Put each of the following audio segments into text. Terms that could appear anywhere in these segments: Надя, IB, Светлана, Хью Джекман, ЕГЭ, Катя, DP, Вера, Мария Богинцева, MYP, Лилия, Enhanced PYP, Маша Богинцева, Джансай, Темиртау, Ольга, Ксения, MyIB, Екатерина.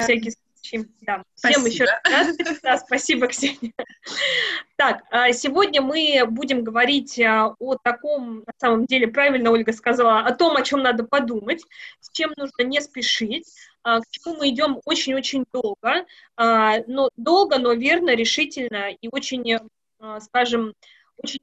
всякие случаи. Да. Всем еще раз. Да, спасибо, Ксения. Так, сегодня мы будем говорить о таком, на самом деле, правильно Ольга сказала, о том, о чем надо подумать, с чем нужно не спешить, к чему мы идем очень-очень долго, но верно, решительно и очень, скажем, очень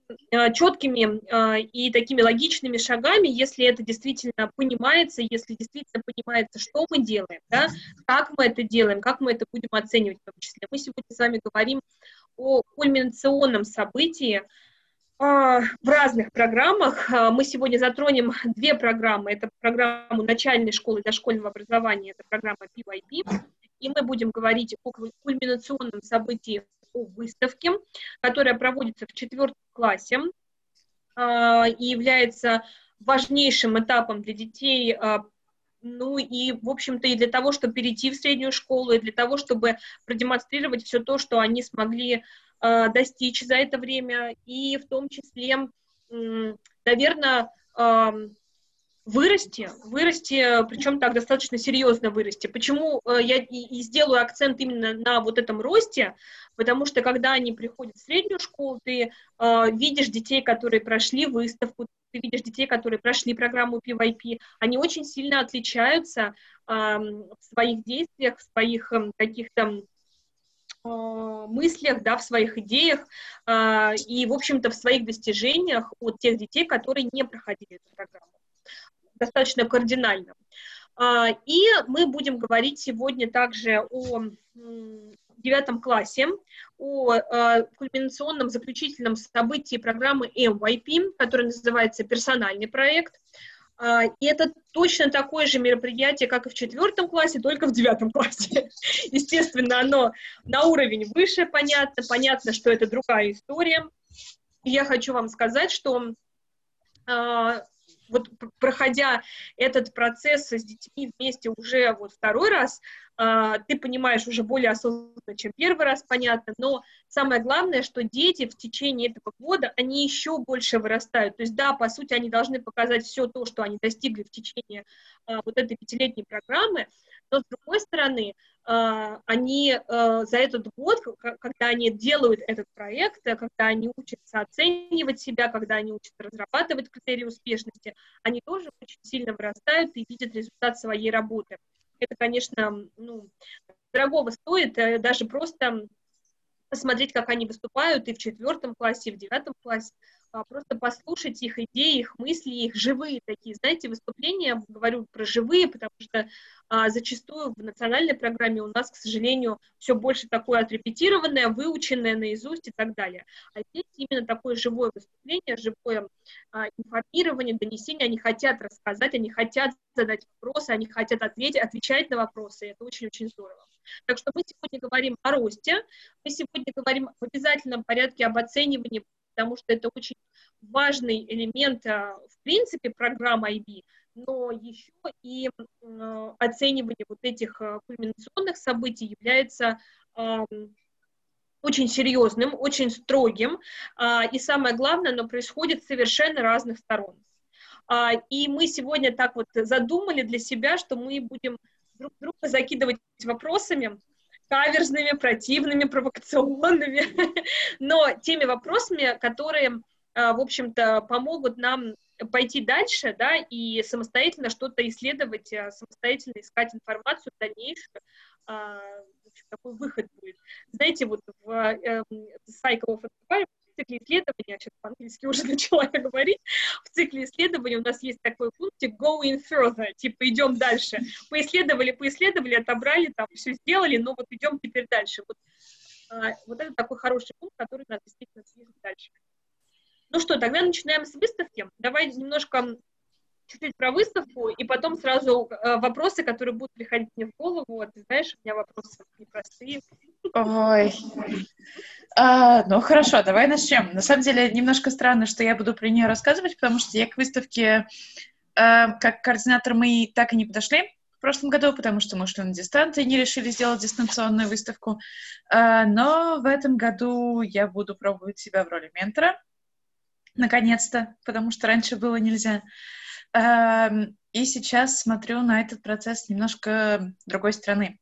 четкими и такими логичными шагами, если это действительно понимается, если действительно понимается, что мы делаем, да, как мы это делаем, как мы это будем оценивать в том числе. Мы сегодня с вами говорим о кульминационном событии в разных программах. Мы сегодня затронем две программы. Это программу начальной школы дошкольного образования, это программа PYP, и мы будем говорить о кульминационном событии выставке, которая проводится в 4 классе и является важнейшим этапом для детей, ну и, в общем-то, и для того, чтобы перейти в среднюю школу, и для того, чтобы продемонстрировать все то, что они смогли достичь за это время, и в том числе, наверное, вырасти, причем так достаточно серьезно вырасти. Почему я и сделаю акцент именно на вот этом росте? Потому что, когда они приходят в среднюю школу, ты видишь детей, которые прошли выставку, ты видишь детей, которые прошли программу PYP, они очень сильно отличаются в своих действиях, в своих каких-то мыслях, да, в своих идеях и, в общем-то, в своих достижениях от тех детей, которые не проходили эту программу. Достаточно кардинально. И мы будем говорить сегодня также о 9 классе, о кульминационном заключительном событии программы MYP, который называется «Персональный проект». И это точно такое же мероприятие, как и в 4 классе, только в 9 классе. Естественно, оно на уровень выше, понятно, что это другая история. И я хочу вам сказать, что вот проходя этот процесс с детьми вместе уже вот 2-й раз, ты понимаешь уже более осознанно, чем 1-й раз, понятно, но самое главное, что дети в течение этого года, они еще больше вырастают, то есть да, по сути, они должны показать все то, что они достигли в течение вот этой 5-летней программы, но с другой стороны, они за этот год, когда они делают этот проект, когда они учатся оценивать себя, когда они учатся разрабатывать критерии успешности, они тоже очень сильно вырастают и видят результат своей работы. Это, конечно, ну, дорогого стоит, даже просто посмотреть, как они выступают и в 4 классе, и в 9 классе, просто послушать их идеи, их мысли, их живые такие, знаете, выступления, говорю про живые, потому что зачастую в национальной программе у нас, к сожалению, все больше такое отрепетированное, выученное наизусть и так далее. А здесь именно такое живое выступление, живое информирование, донесение, они хотят рассказать, они хотят задать вопросы, они хотят отвечать на вопросы, и это очень-очень здорово. Так что мы сегодня говорим о росте, мы сегодня говорим в обязательном порядке об оценивании, потому что это очень важный элемент, в принципе, программы IB, но еще и оценивание вот этих кульминационных событий является очень серьезным, очень строгим, и самое главное, оно происходит с совершенно разных сторон. И мы сегодня так вот задумали для себя, что мы будем друг друга закидывать вопросами, каверзными, противными, провокационными, но теми вопросами, которые, в общем-то, помогут нам пойти дальше, да, и самостоятельно что-то исследовать, самостоятельно искать информацию дальнейшую, какой выход будет. Знаете, вот в Cycle of Enquiry, в цикле исследований, я сейчас по-английски уже начала говорить, в цикле исследований у нас есть такой пунктик going further, типа идем дальше. Поисследовали, отобрали, там все сделали, но вот идем теперь дальше. Вот это такой хороший пункт, который нас действительно движет дальше. Ну что, тогда начинаем с выставки. Давай немножко чуть-чуть про выставку, и потом сразу вопросы, которые будут приходить мне в голову. Ты знаешь, у меня вопросы непростые. Ой. Ну хорошо, давай начнем. На самом деле немножко странно, что я буду про нее рассказывать, потому что я к выставке как координатор мы так и не подошли в прошлом году, потому что мы шли на дистанции и не решили сделать дистанционную выставку. Но в этом году я буду пробовать себя в роли ментора, наконец-то, потому что раньше было нельзя. И сейчас смотрю на этот процесс немножко с другой стороны.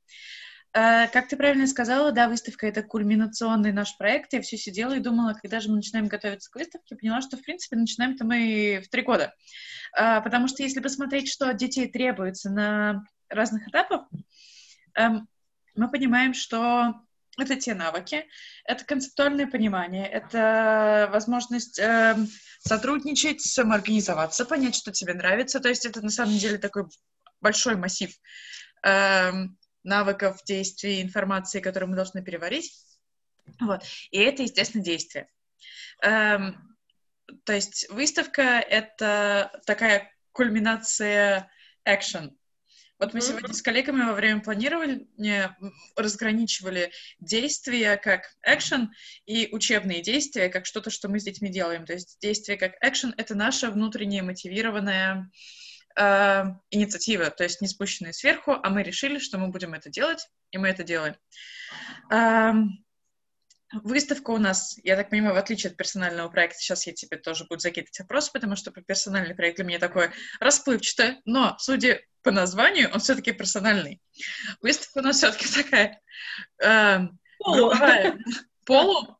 Как ты правильно сказала, да, выставка — это кульминационный наш проект. Я все сидела и думала, когда же мы начинаем готовиться к выставке, поняла, что, в принципе, начинаем-то мы в 3 года. Потому что если посмотреть, что от детей требуется на разных этапах, мы понимаем, что это те навыки, это концептуальное понимание, это возможность сотрудничать, самоорганизоваться, понять, что тебе нравится. То есть это, на самом деле, такой большой массив навыков, действий, информации, которую мы должны переварить. Вот. И это, естественно, действие. То есть выставка — это такая кульминация action. Вот мы сегодня с коллегами во время планирования разграничивали действия как action и учебные действия как что-то, что мы с детьми делаем. То есть действия как action — это наша внутренняя мотивированная инициатива, то есть не спущенные сверху, а мы решили, что мы будем это делать, и мы это делаем. Выставка у нас, я так понимаю, в отличие от персонального проекта, сейчас я тебе тоже буду закидывать вопросы, потому что персональный проект для меня такой расплывчатый, но, судя по названию, он все-таки персональный. Выставка у нас все-таки такая групповая. Полу.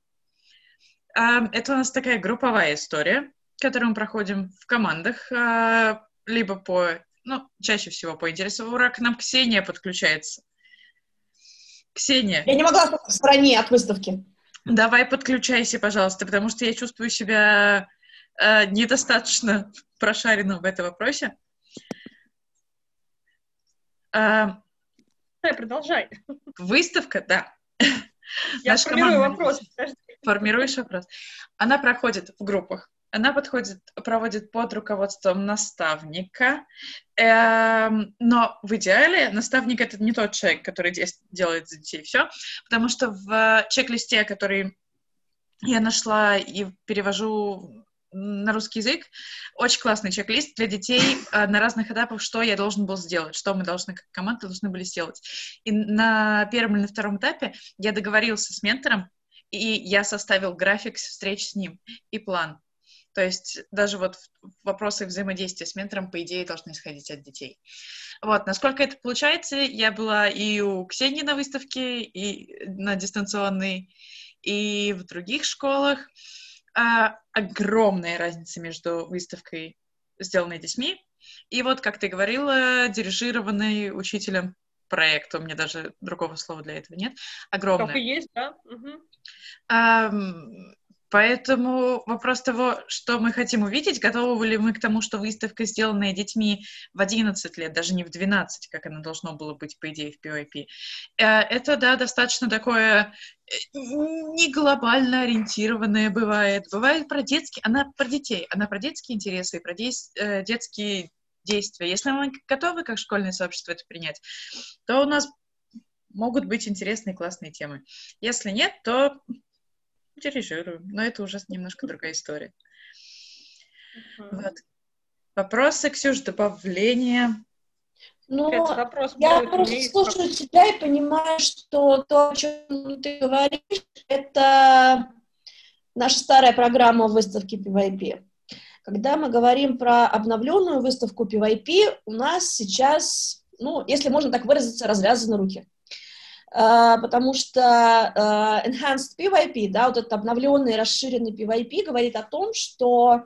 Это у нас такая групповая история, которую мы проходим в командах, либо по, ну, чаще всего по интересу. Ура, к нам Ксения подключается. Ксения. Я не могла в стороне от выставки. Давай подключайся, пожалуйста, потому что я чувствую себя недостаточно прошаренным в этом вопросе. Продолжай. Выставка, да. Я формирую вопрос. Формируешь вопрос. Она проходит в группах. Она проводит под руководством наставника, но в идеале наставник — это не тот человек, который делает за детей все, потому что в чек-листе, который я нашла и перевожу на русский язык, очень классный чек-лист для детей на разных этапах, что я должен был сделать, что мы должны как команда должны были сделать. И на первом или на втором этапе я договорился с ментором, и я составил график встреч с ним и план. То есть даже вот вопросы взаимодействия с ментором, по идее, должны исходить от детей. Вот, насколько это получается, я была и у Ксении на выставке, и на дистанционной, и в других школах. Огромная разница между выставкой, сделанной детьми, и вот, как ты говорила, дирижированной учителем проект. У меня даже другого слова для этого нет. Огромная. Как и есть, да? Угу. Поэтому вопрос того, что мы хотим увидеть, готовы ли мы к тому, что выставка, сделанная детьми в 11 лет, даже не в 12, как она должно было быть, по идее, в PYP, это, да, достаточно такое не глобально ориентированное бывает. Бывает про детские, она про детей, она про детские интересы, про детские действия. Если мы готовы, как школьное сообщество, это принять, то у нас могут быть интересные, классные темы. Если нет, то дирижируем, но это уже немножко другая история. Вот. Вопросы, Ксюш, добавления? Ну, я просто слушаю тебя и понимаю, что то, о чем ты говоришь, это наша старая программа выставки PYP. Когда мы говорим про обновленную выставку PYP, у нас сейчас, ну, если можно так выразиться, развязаны руки. Потому что Enhanced PYP, да, вот этот обновленный, расширенный PYP говорит о том, что,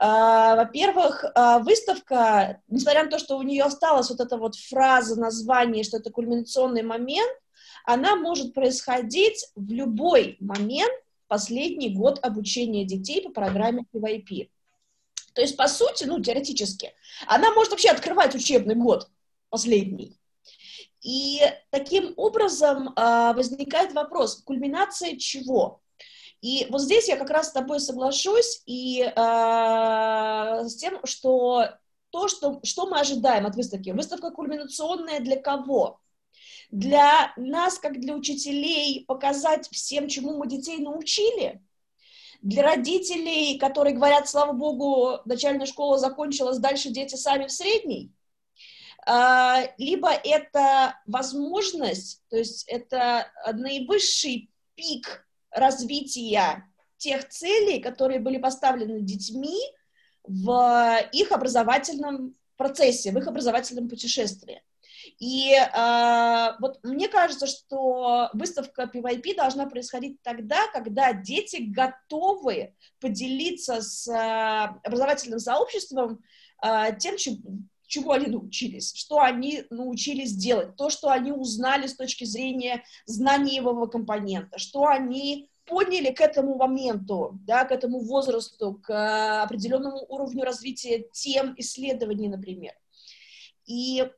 во-первых, выставка, несмотря на то, что у нее осталась вот эта вот фраза, название, что это кульминационный момент, она может происходить в любой момент последний год обучения детей по программе PYP. То есть, по сути, ну, теоретически, она может вообще открывать учебный год последний. И таким образом возникает вопрос, кульминация чего? И вот здесь я как раз с тобой соглашусь и с тем, что то, что мы ожидаем от выставки. Выставка кульминационная для кого? Для нас, как для учителей, показать всем, чему мы детей научили? Для родителей, которые говорят, слава богу, начальная школа закончилась, дальше дети сами в средней? Либо это возможность, то есть это наивысший пик развития тех целей, которые были поставлены детьми в их образовательном процессе, в их образовательном путешествии. И вот мне кажется, что выставка PYP должна происходить тогда, когда дети готовы поделиться с образовательным сообществом тем, чего они научились, что они научились делать, то, что они узнали с точки зрения знаниевого компонента, что они подняли к этому моменту, да, к этому возрасту, к определенному уровню развития тем исследований, например. И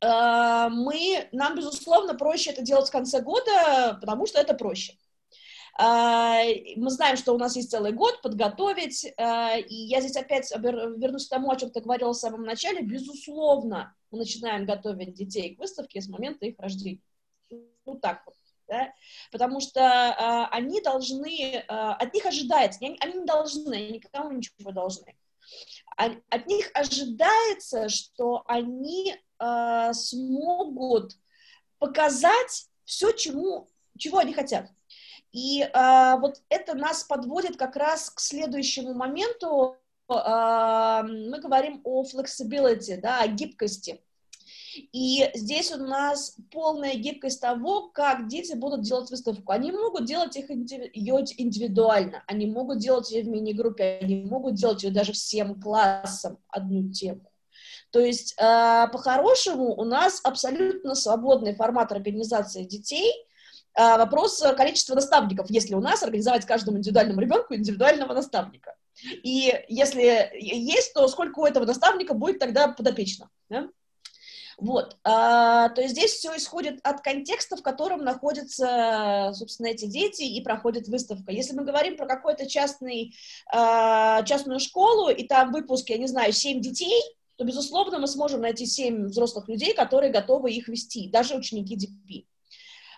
нам, безусловно, проще это делать в конце года, потому что это проще. Мы знаем, что у нас есть целый год подготовить, и я здесь опять вернусь к тому, о чем ты говорила в самом начале. Безусловно, мы начинаем готовить детей к выставке с момента их рождения. Вот так вот. Да? Потому что они должны, от них ожидается, они не должны, они никому ничего должны. От них ожидается, что они смогут показать все, чего они хотят. И вот это нас подводит как раз к следующему моменту. Мы говорим о flexibility, да, о гибкости. И здесь у нас полная гибкость того, как дети будут делать выставку. Они могут делать ее индивидуально, они могут делать ее в мини-группе, они могут делать ее даже всем классом, одну тему. То есть, по-хорошему, у нас абсолютно свободный формат организации детей. Вопрос количества наставников, если у нас организовать каждому индивидуальному ребенку индивидуального наставника. И если есть, то сколько у этого наставника будет тогда подопечно, да? Вот, то есть здесь все исходит от контекста, в котором находятся, собственно, эти дети и проходит выставка. Если мы говорим про какую-то частную школу, и там выпуск, я не знаю, 7 детей, то, безусловно, мы сможем найти 7 взрослых людей, которые готовы их вести, даже ученики DP.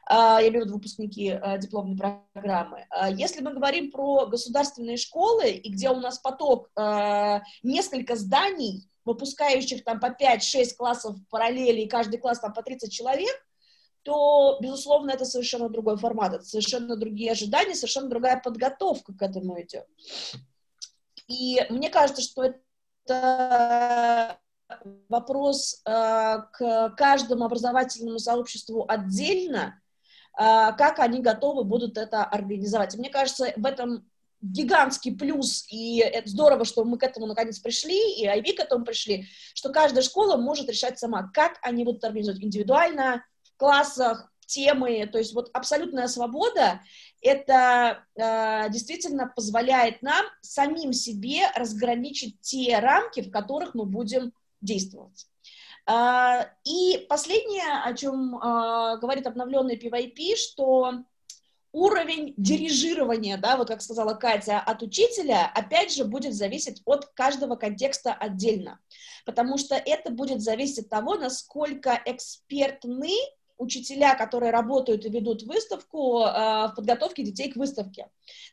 Я имею в виду выпускники дипломной программы. Если мы говорим про государственные школы, и где у нас поток несколько зданий, выпускающих там по 5-6 классов в параллели, и каждый класс там по 30 человек, то, безусловно, это совершенно другой формат, это совершенно другие ожидания, совершенно другая подготовка к этому идет. И мне кажется, что это вопрос к каждому образовательному сообществу отдельно, как они готовы будут это организовать. И мне кажется, в этом гигантский плюс, и это здорово, что мы к этому наконец пришли, и IB к этому пришли, что каждая школа может решать сама, как они будут организовать индивидуально, в классах, темы, то есть вот абсолютная свобода, это действительно позволяет нам самим себе разграничить те рамки, в которых мы будем действовать. И последнее, о чем говорит обновленный PYP, что уровень дирижирования, да, вот как сказала Катя, от учителя, опять же, будет зависеть от каждого контекста отдельно, потому что это будет зависеть от того, насколько экспертны учителя, которые работают и ведут выставку, в подготовке детей к выставке.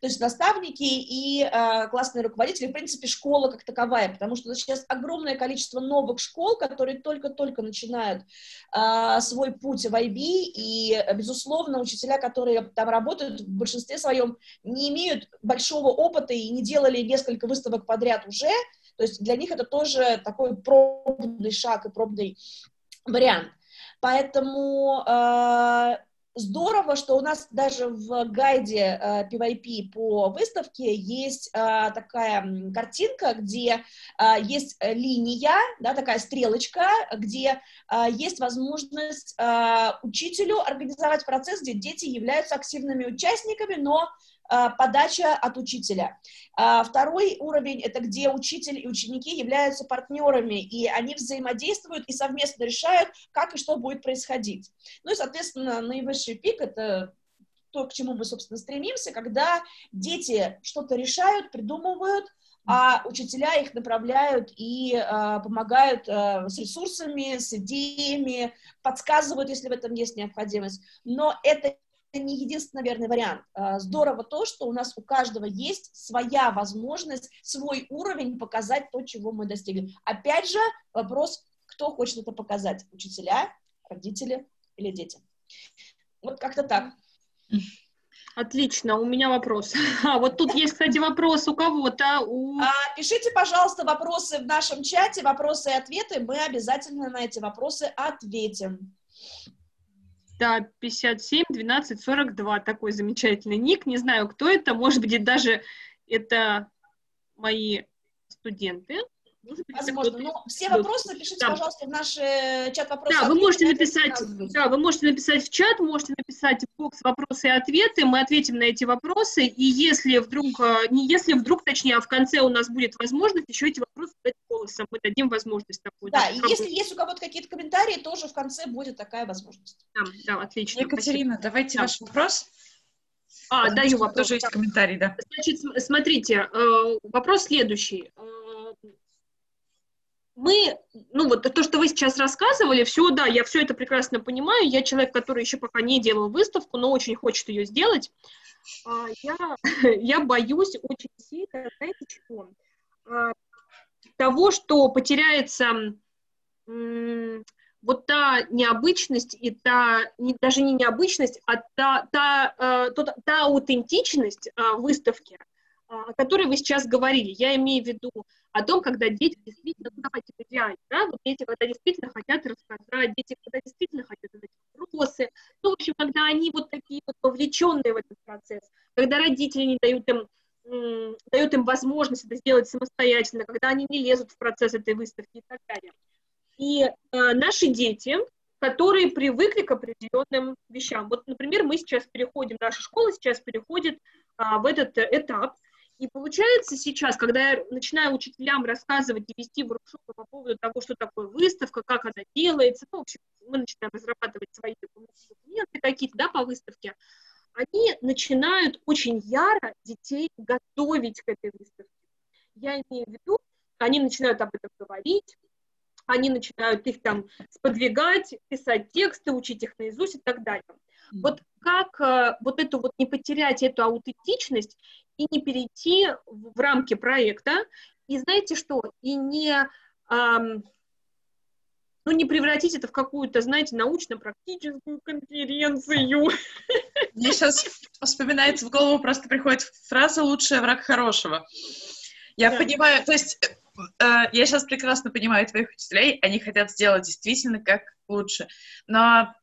То есть наставники и классные руководители, в принципе, школа как таковая, потому что сейчас огромное количество новых школ, которые только-только начинают свой путь в IB, и, безусловно, учителя, которые там работают, в большинстве своем не имеют большого опыта и не делали несколько выставок подряд уже, то есть для них это тоже такой пробный шаг и пробный вариант. Поэтому здорово, что у нас даже в гайде PYP по выставке есть такая картинка, где есть линия, да, такая стрелочка, где есть возможность учителю организовать процесс, где дети являются активными участниками, но подача от учителя. Второй уровень — это где учитель и ученики являются партнерами, и они взаимодействуют и совместно решают, как и что будет происходить. Ну и, соответственно, наивысший пик — это то, к чему мы, собственно, стремимся, когда дети что-то решают, придумывают, а учителя их направляют и помогают с ресурсами, с идеями, подсказывают, если в этом есть необходимость. Но это не единственный верный вариант. Здорово то, что у нас у каждого есть своя возможность, свой уровень показать то, чего мы достигли. Опять же, вопрос, кто хочет это показать? Учителя, родители или дети? Вот как-то так. Отлично, у меня вопрос. А вот тут есть, кстати, вопрос у кого-то. Пишите, пожалуйста, вопросы в нашем чате, вопросы и ответы. Мы обязательно на эти вопросы ответим. Да, 57, 12, 42. Такой замечательный ник. Не знаю, кто это. Может быть, даже это мои студенты. Может быть, возможно. Но все вопросы пишите, пожалуйста, в наш чат вопросы. Да, вы можете написать в чат, можете написать в бокс вопросы и ответы. Мы ответим на эти вопросы. И если вдруг, точнее, а в конце у нас будет возможность еще эти вопросы задать голосом. Мы дадим возможность такую. Да, и если есть у кого-то какие-то комментарии, тоже в конце будет такая возможность. Да, да, отлично. Екатерина, спасибо. Давайте ваш вопрос. Даю вопрос. Тоже есть комментарий, да. Значит, смотрите, вопрос следующий. Мы, ну вот то, что вы сейчас рассказывали, все, да, я все это прекрасно понимаю, я человек, который еще пока не делал выставку, но очень хочет ее сделать. Я боюсь очень сильно, знаете, чего? Того, что потеряется вот та необычность и та, даже не необычность, а та аутентичность выставки, о которой вы сейчас говорили. Я имею в виду о том, когда дети действительно, дети, когда действительно хотят рассказать, дети, когда действительно хотят задать вопросы, ну, в общем, когда они вот такие вот вовлеченные в этот процесс, когда родители не дают им, возможность это сделать самостоятельно, когда они не лезут в процесс этой выставки и так далее. И наши дети, которые привыкли к определенным вещам. Вот, например, мы сейчас переходим, наша школа сейчас переходит в этот этап. И получается сейчас, когда я начинаю учителям рассказывать и вести воркшопы по поводу того, что такое выставка, как она делается, ну, в общем, мы начинаем разрабатывать свои документы какие-то, да, по выставке, они начинают очень яро детей готовить к этой выставке. Я имею в виду, они начинают об этом говорить, они начинают их там сподвигать, писать тексты, учить их наизусть и так далее. Вот как вот эту вот не потерять эту аутентичность и не перейти в рамки проекта, и знаете что, и не, ну, не превратить это в какую-то, знаете, научно-практическую конференцию. Мне сейчас вспоминается, в голову просто приходит фраза «лучший враг хорошего». Я понимаю, то есть я сейчас прекрасно понимаю твоих учителей, они хотят сделать действительно как лучше, но...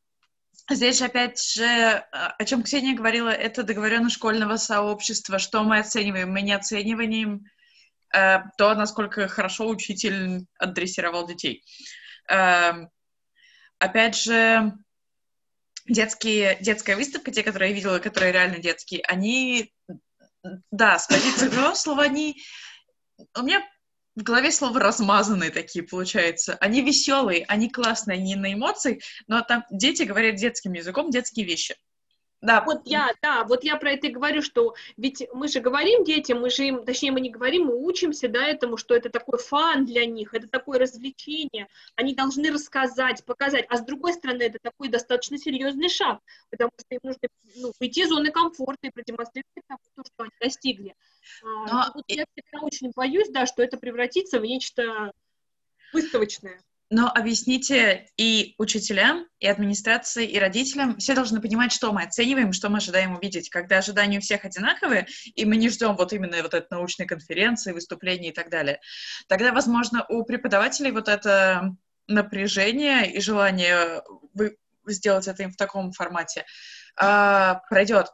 Здесь же, опять же, о чем Ксения говорила, это договоренность школьного сообщества, что мы оцениваем. Мы не оцениваем то, насколько хорошо учитель отдрессировал детей. Опять же, детская выставка, те, которые я видела, которые реально детские, они, да, с позиции взрослого, они... У меня в голове слова «размазанные» такие, получается. Они веселые, они классные, они на эмоциях, но там дети говорят детским языком детские вещи. Да. Вот я про это и говорю, что ведь мы же говорим детям, мы же им, точнее, мы не говорим, мы учимся, да, этому, что это такой фан для них, это такое развлечение, они должны рассказать, показать, а с другой стороны, это такой достаточно серьезный шаг, потому что им нужно, ну, выйти из зоны комфорта и продемонстрировать то, что они достигли. Вот я всегда очень боюсь, да, что это превратится в нечто выставочное. Но объясните и учителям, и администрации, и родителям. Все должны понимать, что мы оцениваем, что мы ожидаем увидеть. Когда ожидания у всех одинаковые, и мы не ждем вот именно вот этой научной конференции, выступлений и так далее, тогда, возможно, у преподавателей вот это напряжение и желание сделать это им в таком формате пройдет.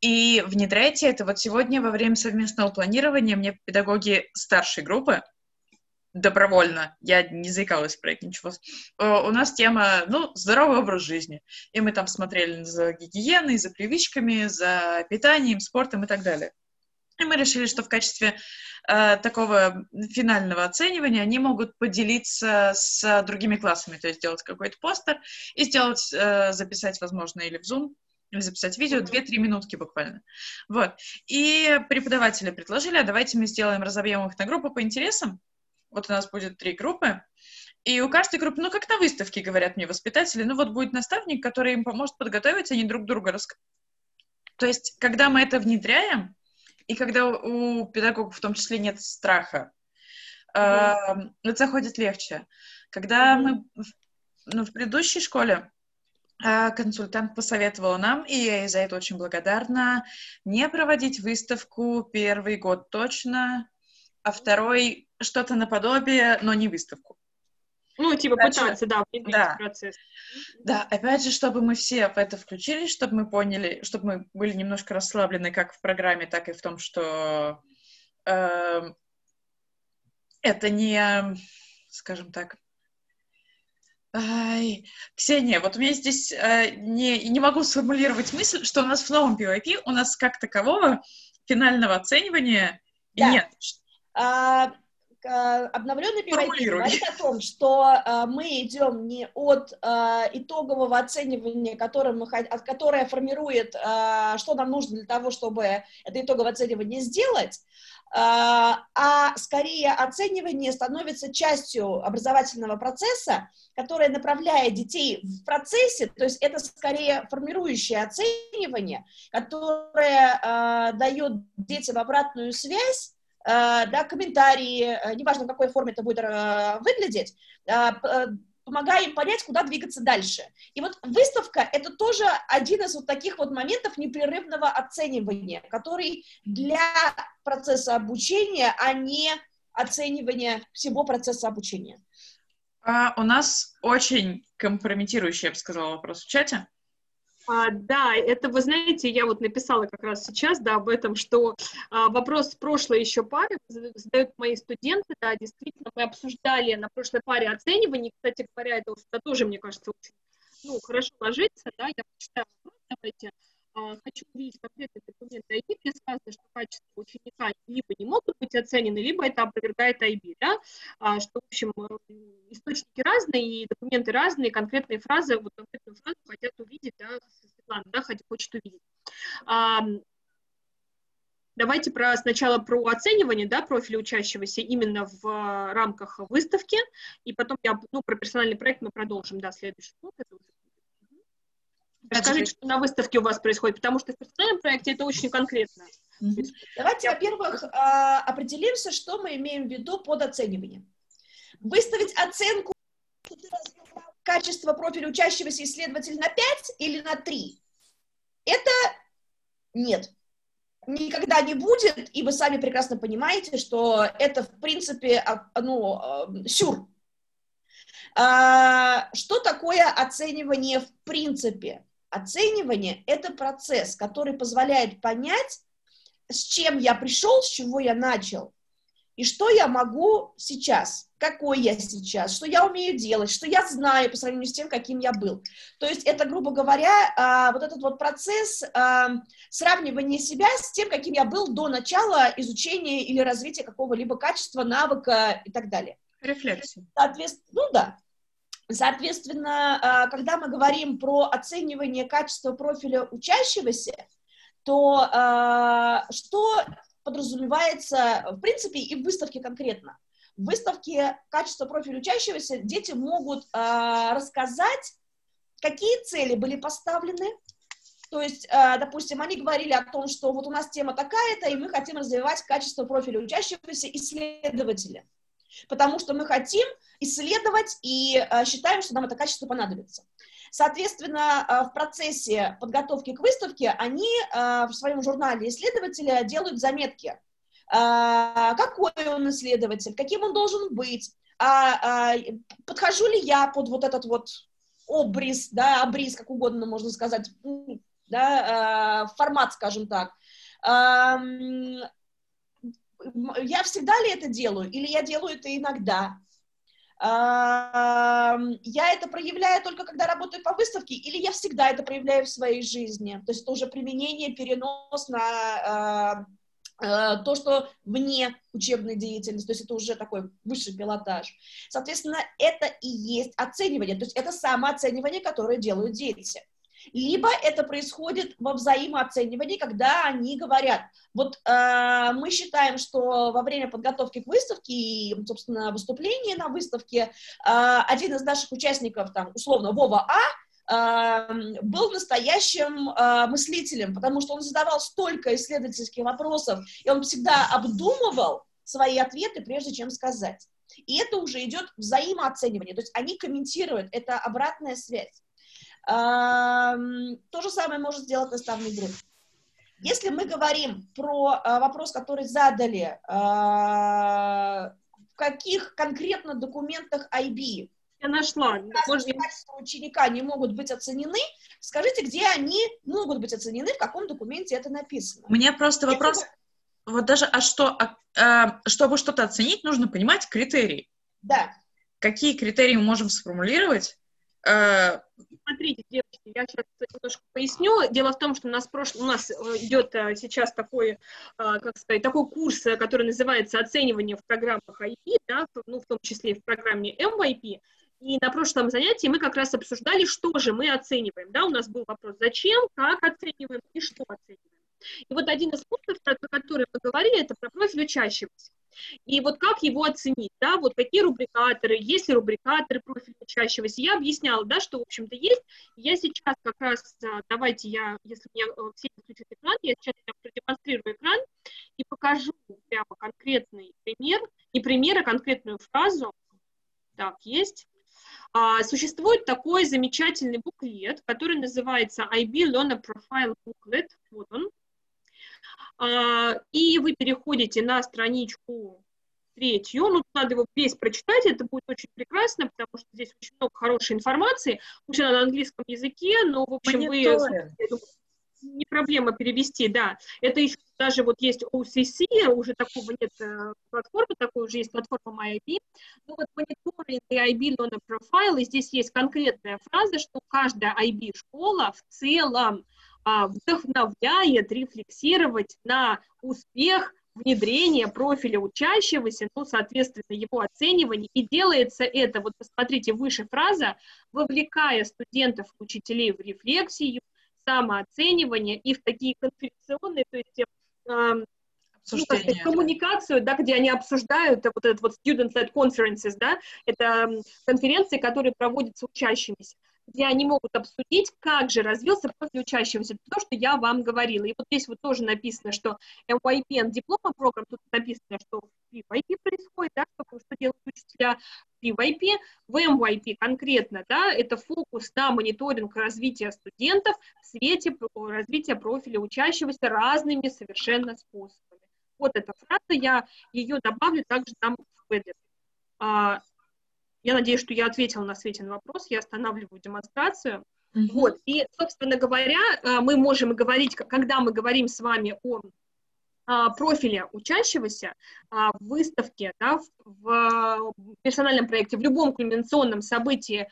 И внедряйте это. Вот сегодня во время совместного планирования мне педагоги старшей группы добровольно, я не заикалась про это, ничего. У нас тема, ну, здоровый образ жизни. И мы там смотрели за гигиеной, за привычками, за питанием, спортом и так далее. И мы решили, что в качестве такого финального оценивания они могут поделиться с другими классами, то есть сделать какой-то постер и сделать, записать, возможно, или в Zoom, или записать видео, 2-3 минутки буквально. Вот. И преподаватели предложили, а давайте мы сделаем, разобьем их на группы по интересам. Вот у нас будет 3 группы, и у каждой группы, ну, как на выставке, говорят мне воспитатели, ну, вот будет наставник, который им поможет подготовиться, они друг друга расскажут. То есть, когда мы это внедряем, и когда у педагогов в том числе нет страха, это заходит легче. Когда мы, ну, в предыдущей школе консультант посоветовала нам, и я ей за это очень благодарна, не проводить выставку первый год точно, а второй что-то наподобие, но не выставку. Ну, типа пытаться, да, да. Процесс. Да, опять же, чтобы мы все в это включились, чтобы мы поняли, чтобы мы были немножко расслаблены как в программе, так и в том, что это не, скажем так... Ксения, вот мне здесь не могу сформулировать мысль, что у нас в новом PYP у нас как такового финального оценивания да. Нет. Обновленный PYP говорит о том, что мы идем не от итогового оценивания, которое формирует, что нам нужно для того, чтобы это итоговое оценивание сделать, а скорее оценивание становится частью образовательного процесса, которая направляет детей в процессе, то есть это скорее формирующее оценивание, которое дает детям обратную связь, да, комментарии, неважно, в какой форме это будет выглядеть, помогая им понять, куда двигаться дальше. И вот выставка — это тоже один из вот таких вот моментов непрерывного оценивания, который для процесса обучения, а не оценивания всего процесса обучения. У нас очень компрометирующий, я бы сказала, вопрос в чате. Да, это, вы знаете, я вот написала как раз сейчас, да, об этом, что вопрос с прошлой еще пары задают мои студенты, да, действительно, мы обсуждали на прошлой паре оценивание, кстати говоря, это тоже, мне кажется, очень, ну, хорошо ложится, да, я почитаю вопрос, давайте, хочу увидеть конкретные документы IB, где сказано, что качество ученика либо не могут быть оценены, либо это опровергает IB, да, что, в общем, источники разные, и документы разные, конкретные фразы, вот конкретную фразу хотят увидеть, да, Светлана, да, хочет увидеть. Давайте сначала про оценивание, да, профиля учащегося именно в рамках выставки, и потом я, ну, про персональный проект мы продолжим, да, следующий год. Расскажите, что на выставке у вас происходит, потому что в персональном проекте это очень конкретно. Давайте, во-первых, определимся, что мы имеем в виду под оцениванием. Выставить оценку качества профиля учащегося исследователя на 5 или на 3. Это нет. Никогда не будет, и вы сами прекрасно понимаете, что это, в принципе, ну, сюр. Что такое оценивание в принципе? Оценивание — это процесс, который позволяет понять, с чем я пришел, с чего я начал, и что я могу сейчас, какой я сейчас, что я умею делать, что я знаю по сравнению с тем, каким я был. То есть это, грубо говоря, вот этот вот процесс сравнивания себя с тем, каким я был до начала изучения или развития какого-либо качества, навыка и так далее. Рефлексия. Ну да. Соответственно, когда мы говорим про оценивание качества профиля учащегося, то что подразумевается, в принципе, и в выставке конкретно? В выставке качества профиля учащегося дети могут рассказать, какие цели были поставлены. То есть, допустим, они говорили о том, что вот у нас тема такая-то, и мы хотим развивать качество профиля учащегося исследователя. Потому что мы хотим исследовать и считаем, что нам это качество понадобится. Соответственно, в процессе подготовки к выставке они в своем журнале исследователя делают заметки. Какой он исследователь, каким он должен быть, подхожу ли я под вот этот вот обрис, да, обрис, как угодно можно сказать, да, формат, скажем так. Я всегда ли это делаю, или я делаю это иногда? Я это проявляю только когда работаю по выставке, или я всегда это проявляю в своей жизни? То есть это уже применение, перенос на то, что вне учебной деятельности, то есть это уже такой высший пилотаж. Соответственно, это и есть оценивание, то есть это самооценивание, которое делают дети. Либо это происходит во взаимооценивании, когда они говорят, вот мы считаем, что во время подготовки к выставке и, собственно, выступления на выставке один из наших участников, там, условно, Вова А, был настоящим мыслителем, потому что он задавал столько исследовательских вопросов, и он всегда обдумывал свои ответы, прежде чем сказать. И это уже идет взаимооценивание, то есть они комментируют, это обратная связь. То же самое может сделать наставный директор. Если мы говорим про вопрос, который задали, в каких конкретно документах IB качества ученика не могут быть оценены, скажите, где они могут быть оценены, в каком документе это написано. У меня просто вопрос, вот даже, чтобы что-то оценить, нужно понимать критерии. Да. Какие критерии мы можем сформулировать? Смотрите, девочки, я сейчас немножко поясню. Дело в том, что у нас идет сейчас такой, как сказать, такой курс, который называется «Оценивание в программах IB», да, ну, в том числе и в программе MYP. И на прошлом занятии мы как раз обсуждали, что же мы оцениваем. Да? У нас был вопрос «Зачем?», «Как оцениваем?» и «Что оцениваем?». И вот один из пунктов, о котором мы говорили, это про профиль учащегося. И вот как его оценить, да, вот какие рубрикаторы, есть ли рубрикаторы профиля учащегося, я объясняла, да, что, в общем-то, есть, я сейчас как раз, давайте я, если у меня все включат экран, я сейчас продемонстрирую экран и покажу прямо конкретный пример, не пример, а конкретную фразу, так, есть, существует такой замечательный буклет, который называется IB Learner Profile Booklet, вот он. И вы переходите на страничку 3, ну, надо его весь прочитать, это будет очень прекрасно, потому что здесь очень много хорошей информации, пусть она на английском языке, но, в общем, не проблема перевести, да, это еще даже вот есть OCC, уже такого нет платформы, такой уже есть платформа MyIB, ну вот мониторинг и IB Learner Profile, и здесь есть конкретная фраза, что каждая IB-школа в целом вдохновляет рефлексировать на успех внедрения профиля учащегося, ну, соответственно, его оценивание. И делается это, вот посмотрите, выше фраза, вовлекая студентов и учителей в рефлексию, самооценивание и в такие конференционные, то есть коммуникацию, да, где они обсуждают вот этот вот student-led conferences, да, это конференции, которые проводятся учащимися, где они могут обсудить, как же развился профиль учащегося, то, что я вам говорила. И вот здесь вот тоже написано, что MYP диплома программ, тут написано, что в PYP происходит, да, что делают учителя в PYP, в MYP конкретно, да, это фокус на мониторинг развития студентов в свете развития профиля учащегося разными совершенно способами. Вот эта фраза, я ее добавлю также там в этот. Я надеюсь, что я ответила на Светин вопрос, я останавливаю демонстрацию. Вот. И, собственно говоря, мы можем говорить, когда мы говорим с вами о профиле учащегося в выставке, да, в персональном проекте, в любом кульминационном событии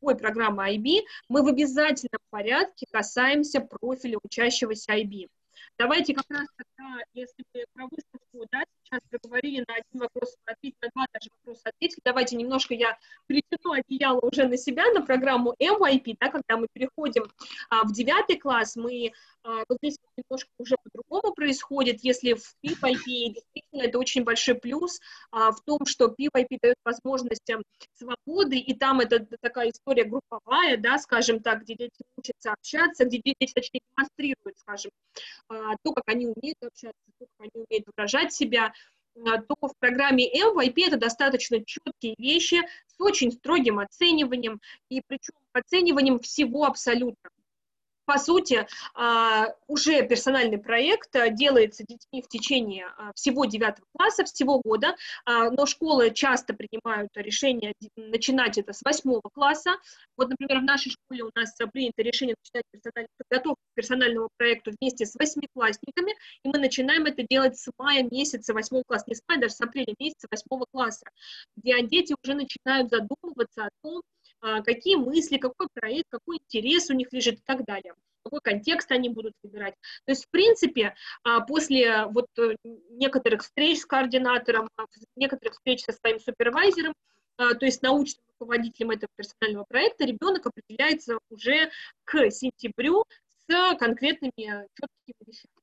любой программы IB, мы в обязательном порядке касаемся профиля учащегося IB. Давайте как раз тогда, если мы про выставку, да, сейчас проговорили, на один вопрос ответили, на два даже вопроса ответили, давайте немножко я перетяну одеяло уже на себя, на программу MYP, да, когда мы переходим в 9 класс, мы вот здесь немножко уже по-другому происходит, если в PYP действительно это очень большой плюс в том, что PYP дает возможность свободы, и там это такая история групповая, да, скажем так, где дети учатся общаться, где дети, точнее, демонстрируют, скажем, то, как они умеют общаться, то, как они умеют выражать себя, то в программе MYP это достаточно четкие вещи с очень строгим оцениванием, и причем оцениванием всего абсолютно. По сути, уже персональный проект делается детьми в течение всего 9 класса, всего года, но школы часто принимают решение начинать это с 8 класса. Вот, например, в нашей школе у нас принято решение начинать подготовку к персональному проекту вместе с 8-классниками, и мы начинаем это делать с мая месяца 8 класса, не с мая, даже с апреля месяца 8 класса, где дети уже начинают задумываться о том, какие мысли, какой проект, какой интерес у них лежит и так далее, какой контекст они будут выбирать. То есть, в принципе, после вот некоторых встреч с координатором, некоторых встреч со своим супервайзером, то есть научным руководителем этого персонального проекта, ребенок определяется уже к сентябрю с конкретными четкими вещами.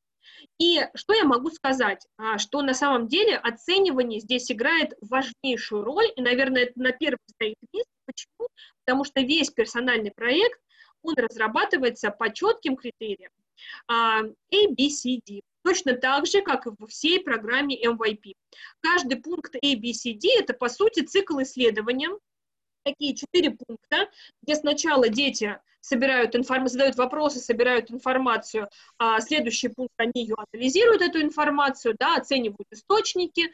И что я могу сказать, что на самом деле оценивание здесь играет важнейшую роль, и, наверное, это на первом стоит место. Почему? Потому что весь персональный проект, он разрабатывается по четким критериям ABCD, точно так же, как и во всей программе MYP. Каждый пункт ABCD – это, по сути, цикл исследования, такие 4 пункта, где сначала дети собирают информацию, задают вопросы, собирают информацию, следующий пункт, они ее анализируют, эту информацию, да, оценивают источники,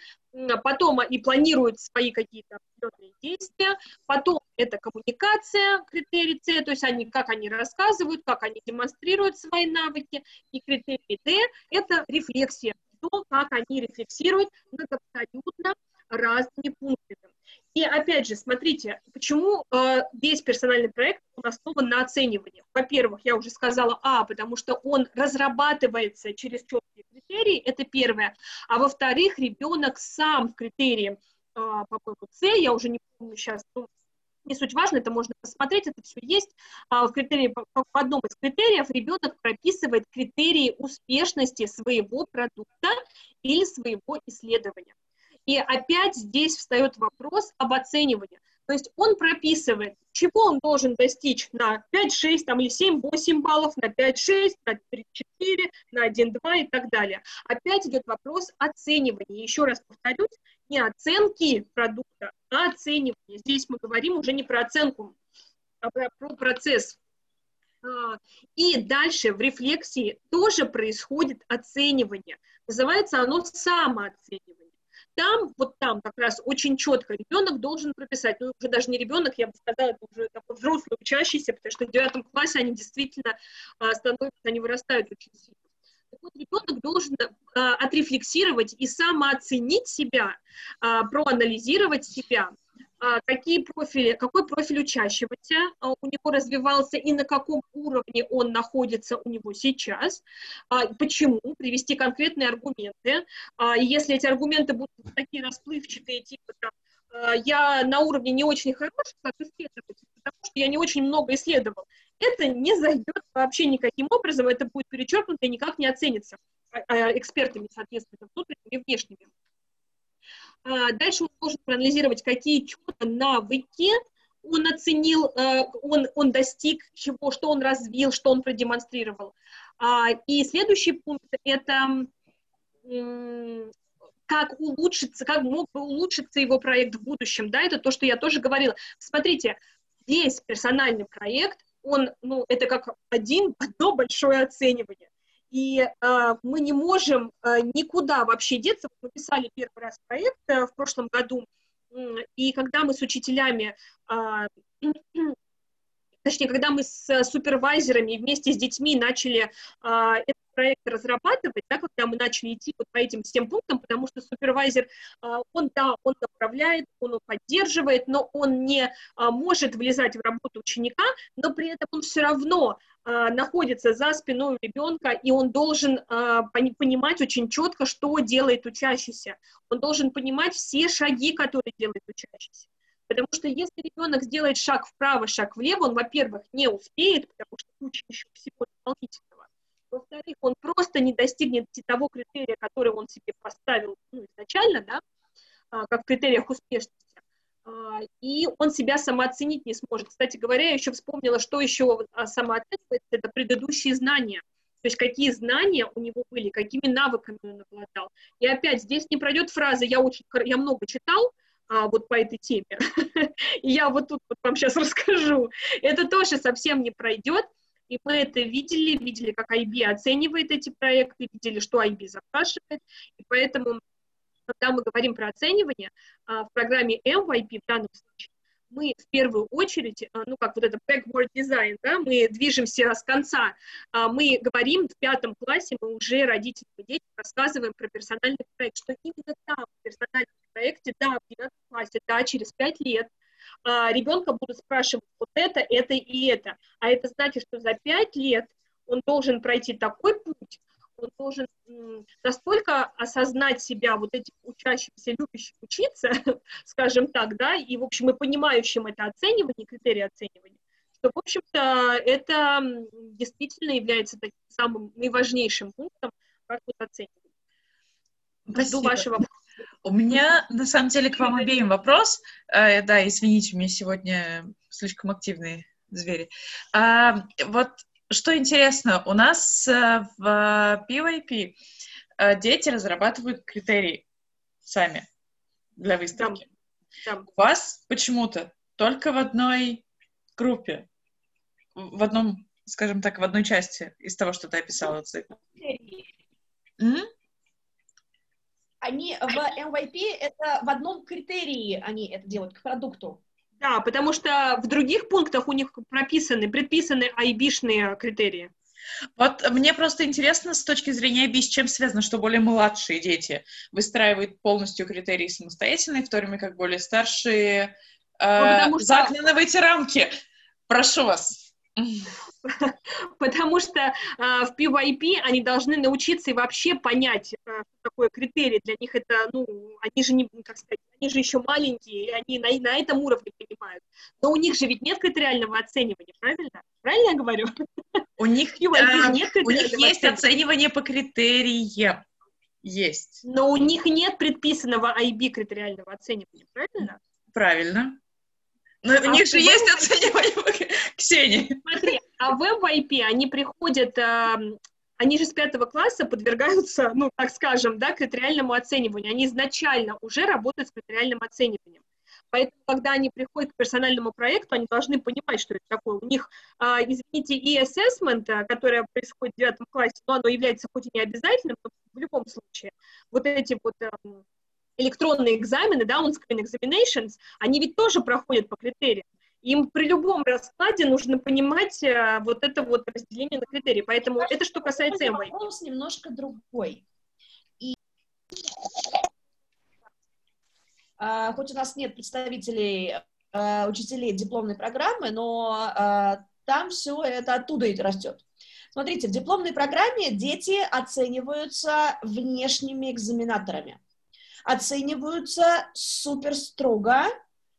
потом и планируют свои какие-то определенные действия, потом это коммуникация, критерий С, то есть они, как они рассказывают, как они демонстрируют свои навыки, и критерий Д – это рефлексия, то, как они рефлексируют над абсолютно разными пунктами. И опять же, смотрите, почему весь персональный проект основан на оценивании. Во-первых, я уже сказала, потому что он разрабатывается через четкие критерии, это первое. А во-вторых, ребенок сам в критерии, по-моему, С, я уже не помню сейчас, ну, не суть важно, это можно посмотреть, это все есть. В одном из критериев ребенок прописывает критерии успешности своего продукта или своего исследования. И опять здесь встает вопрос об оценивании. То есть он прописывает, чего он должен достичь на 5-6 или 7-8 баллов, на 5-6, на 3-4, на 1-2 и так далее. Опять идет вопрос оценивания. Еще раз повторюсь, не оценки продукта, а оценивание. Здесь мы говорим уже не про оценку, а про процесс. И дальше в рефлексии тоже происходит оценивание. Называется оно самооценивание. Там, вот там как раз очень четко ребенок должен прописать, ну, уже даже не ребенок, я бы сказала, это уже такой взрослый учащийся, потому что в 9 классе они действительно становятся, они вырастают очень сильно. Так вот, ребенок должен отрефлексировать и самооценить себя, проанализировать себя, какой профиль учащегося у него развивался и на каком уровне он находится у него сейчас, почему, привести конкретные аргументы. Если эти аргументы будут такие расплывчатые, типа «я на уровне не очень хороший, как исследователь, потому что я не очень много исследовал», это не зайдет вообще никаким образом, это будет перечеркнуто и никак не оценится экспертами, соответственно, внутренними и внешними. Дальше он должен проанализировать, какие четко навыки он оценил, он достиг чего, что он развил, что он продемонстрировал. И следующий пункт – это как мог бы улучшиться его проект в будущем. Да, это то, что я тоже говорила. Смотрите, весь персональный проект, он, ну, это как одно большое оценивание. И мы не можем никуда вообще деться. Мы писали первый раз проект в прошлом году, и когда мы с учителями, точнее, когда мы с супервайзерами вместе с детьми начали этот проект разрабатывать, да, когда мы начали идти вот по этим всем пунктам, потому что супервайзер, он направляет, он поддерживает, но он не может влезать в работу ученика, но при этом он все равно находится за спиной ребенка, и он должен понимать очень четко, что делает учащийся. Он должен понимать все шаги, которые делает учащийся. Потому что если ребенок сделает шаг вправо, шаг влево, он, во-первых, не успеет, потому что куча еще всего дополнительного. Во-вторых, он просто не достигнет того критерия, который он себе поставил изначально, да, как в критериях успешности. И он себя самооценить не сможет. Кстати говоря, я еще вспомнила, что еще самооценивается, это предыдущие знания. То есть какие знания у него были, какими навыками он обладал. И опять здесь не пройдет фраза «я много читал», вот по этой теме, и я вот тут вот вам сейчас расскажу. Это тоже совсем не пройдет, и мы это видели, как IB оценивает эти проекты, видели, что IB запрашивает, и поэтому, когда мы говорим про оценивание, в программе MYP в данном случае мы в первую очередь, ну как вот это backward design, да, мы движемся с конца, мы говорим в 5 классе, мы уже родителям и детям рассказываем про персональный проект, что именно там, в персональном проекте, да, в 9 классе, да, через 5 лет ребенка будут спрашивать вот это и это, а это значит, что за 5 лет он должен пройти такой путь, он должен настолько осознать себя вот этим учащимся, любящим учиться, скажем так, да, и, в общем, и понимающим это оценивание, критерии оценивания, что, в общем-то, это действительно является таким самым наиважнейшим пунктом, как вот оценивание. Спасибо. Жду вашего вопроса. У меня, на самом деле, к вам обеим вопрос. Да, извините, у меня сегодня слишком активные звери. Вот что интересно, у нас в PYP дети разрабатывают критерии сами для выставки. Там. У вас почему-то только в одной группе в одном, скажем так, в одной части из того, что ты описала, цикл? Они в MYP, это в одном критерии они это делают, к продукту. Да, потому что в других пунктах у них предписаны IB-шные критерии. Вот мне просто интересно, с точки зрения IB, с чем связано, что более младшие дети выстраивают полностью критерии самостоятельные, в то время как более старшие заклинываете рамки. Прошу вас. Потому что в PYP они должны научиться и вообще понять, что такое критерий. Для них это, они же, они же еще маленькие, и они на этом уровне понимают. Но у них же ведь нет критериального оценивания, правильно? Правильно я говорю? У них есть оценивание по критериям. Есть. Но у них нет предписанного IB критериального оценивания, правильно? Правильно. Но у них же есть оценивание, Ксения. Смотри, а в MYP они приходят, они же с 5 класса подвергаются, так скажем, да, критериальному оцениванию. Они изначально уже работают с критериальным оцениванием. Поэтому, когда они приходят к персональному проекту, они должны понимать, что это такое. У них, извините, и assessment, которое происходит в 9 классе, но оно является хоть и необязательным, но в любом случае, вот эти вот... электронные экзамены, да, on-screen examinations, они ведь тоже проходят по критериям. Им при любом раскладе нужно понимать вот это вот разделение на критерии. Поэтому это что касается MYP. Вопрос немножко другой. И... хоть у нас нет представителей, учителей дипломной программы, но там все это оттуда и растет. Смотрите, в дипломной программе дети оцениваются внешними экзаменаторами. Оцениваются супер строго,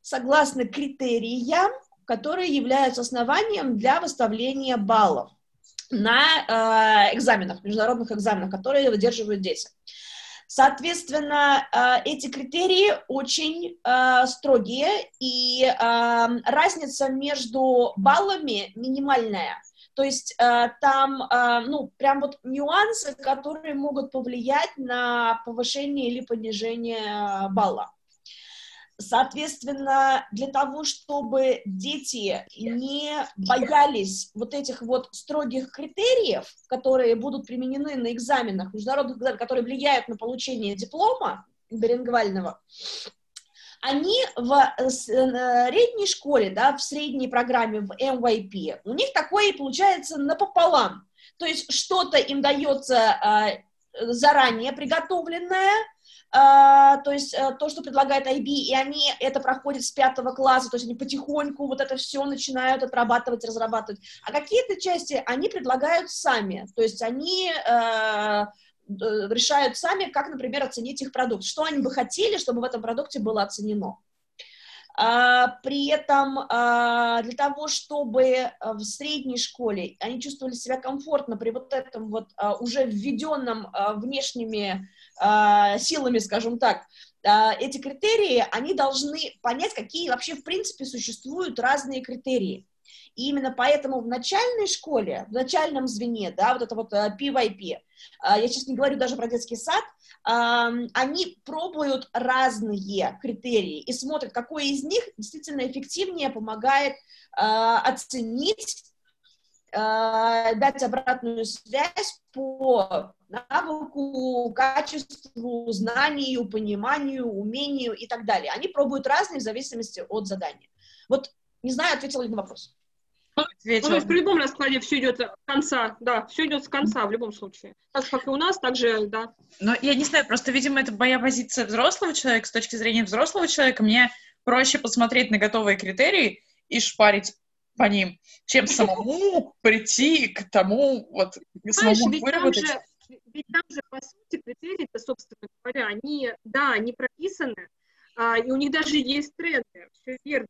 согласно критериям, которые являются основанием для выставления баллов на экзаменах, международных экзаменах, которые выдерживают дети. Соответственно, эти критерии очень строгие, и разница между баллами минимальная. То есть там, прям вот нюансы, которые могут повлиять на повышение или понижение балла. Соответственно, для того, чтобы дети не боялись вот этих вот строгих критериев, которые будут применены на экзаменах, международных экзаменах, которые влияют на получение диплома билингвального, они в средней школе, да, в средней программе, в MYP, у них такое получается напополам. То есть что-то им дается заранее приготовленное, то есть то, что предлагает IB, и они это проходят с 5 класса, то есть они потихоньку вот это все начинают отрабатывать, разрабатывать. А какие-то части они предлагают сами, то есть они... решают сами, как, например, оценить их продукт, что они бы хотели, чтобы в этом продукте было оценено. При этом для того, чтобы в средней школе они чувствовали себя комфортно при вот этом вот уже введенном внешними силами, скажем так, эти критерии, они должны понять, какие вообще в принципе существуют разные критерии. И именно поэтому в начальной школе, в начальном звене, да, вот это вот PYP, я сейчас не говорю даже про детский сад, они пробуют разные критерии и смотрят, какой из них действительно эффективнее помогает оценить, дать обратную связь по навыку, качеству, знанию, пониманию, умению и так далее. Они пробуют разные в зависимости от задания. Вот. Не знаю, ответила ли на вопрос. То есть при любом раскладе все идет с конца, да, все идет с конца в любом случае. Так как и у нас, так же, да. Но я не знаю, просто, видимо, это моя позиция взрослого человека, с точки зрения взрослого человека, мне проще посмотреть на готовые критерии и шпарить по ним, чем самому прийти к тому, вот, самому выработать. Ведь там же, по сути, критерии-то, собственно говоря, они, да, они прописаны, и у них даже есть тренды, все верно.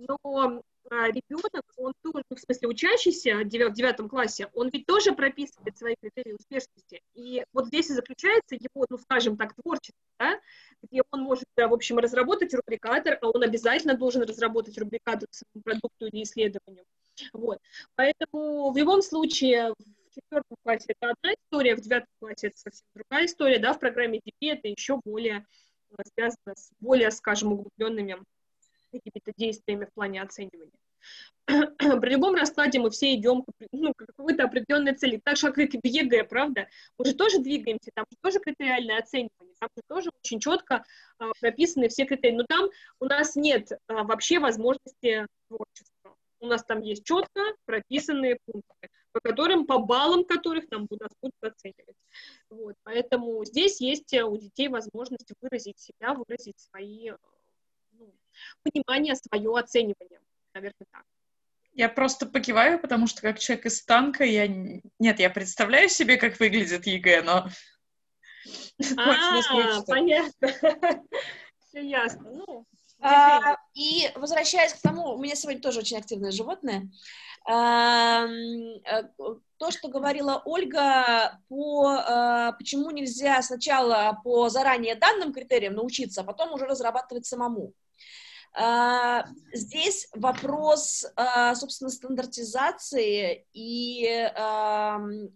Но ребенок, он тоже, в смысле учащийся в 9 классе, он ведь тоже прописывает свои критерии успешности. И вот здесь и заключается его, скажем так, творчество, да, где он может, в общем, разработать рубрикатор, а он обязательно должен разработать рубрикатор к своему продукту или исследованию. Вот. Поэтому в любом случае в 4 классе это одна история, в 9 классе это совсем другая история, да, в программе DP это еще более связано с более, скажем, углубленными какими-то действиями в плане оценивания. При любом раскладе мы все идем к какой-то определенной цели. Так же, как и в ЕГЭ, правда? Мы же тоже двигаемся, там же тоже критериальное оценивание, там же тоже очень четко прописаны все критерии. Но там у нас нет вообще возможности творчества. У нас там есть четко прописанные пункты, по баллам которых там нас будут оценивать. Вот. Поэтому здесь есть у детей возможность выразить себя, выразить свои понимания, свое оценивание. Наверное, так. Я просто покиваю, потому что как человек из танка, я представляю себе, как выглядит ЕГЭ, но... понятно. Все ясно. И возвращаясь к тому, у меня сегодня тоже очень активное животное, то, что говорила Ольга, почему нельзя сначала по заранее данным критериям научиться, а потом уже разрабатывать самому. Здесь вопрос, собственно, стандартизации и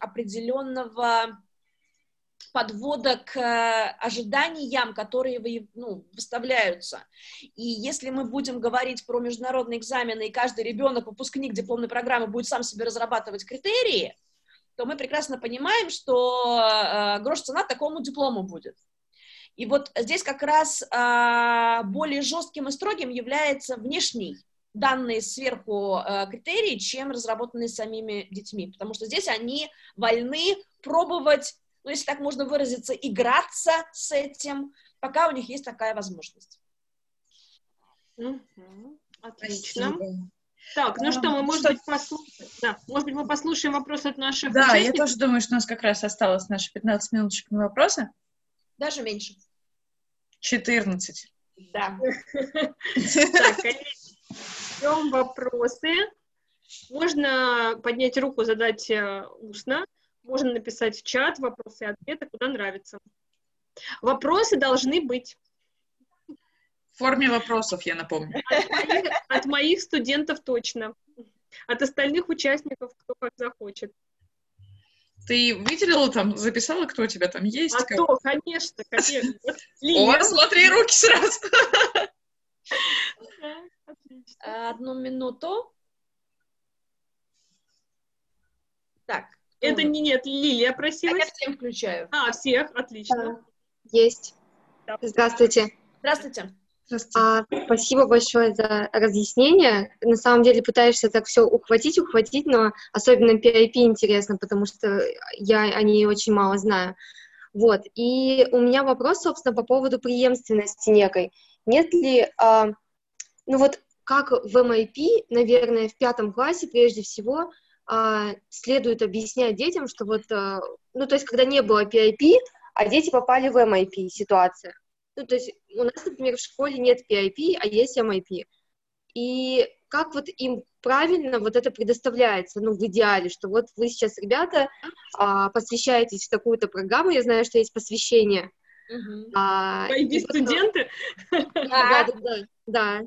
определенного подвода к ожиданиям, которые выставляются. И если мы будем говорить про международные экзамены, и каждый ребенок, выпускник дипломной программы, будет сам себе разрабатывать критерии, то мы прекрасно понимаем, что грош цена такому диплому будет. И вот здесь как раз более жестким и строгим является внешний данные сверху критерии, чем разработанные самими детьми, потому что здесь они вольны пробовать, если так можно выразиться, играться с этим, пока у них есть такая возможность. Отлично. Спасибо. Так, что мы, может быть, мы послушаем вопросы от наших участников? Я тоже думаю, что у нас как раз осталось наши 15 минуточек на вопросы. Даже меньше. 14. Да. Так, коллеги, ждем вопросы. Можно поднять руку, задать устно. Можно написать в чат вопросы и ответы, куда нравится. Вопросы должны быть. В форме вопросов, я напомню. От моих студентов точно. От остальных участников, кто как захочет. Ты выделила там, записала, кто у тебя там есть? Кто? Конечно. О, смотри, руки сразу. Одну минуту. Так. Это нет, Лилия просила. Я всем включаю. Всех, отлично. Есть. Здравствуйте. Здравствуйте. Спасибо большое за разъяснение. На самом деле пытаешься так все ухватить, но особенно PYP интересно, потому что я о ней очень мало знаю. Вот. И у меня вопрос, собственно, по поводу преемственности некой. Нет ли, как в MYP, наверное, в 5 классе прежде всего следует объяснять детям, что когда не было PYP, а дети попали в MYP ситуация. То есть у нас, например, в школе нет PYP, а есть MYP. И как им правильно это предоставляется, в идеале, что вы сейчас, ребята, посвящаетесь в такую-то программу, я знаю, что есть посвящение. IB-студенты? Да.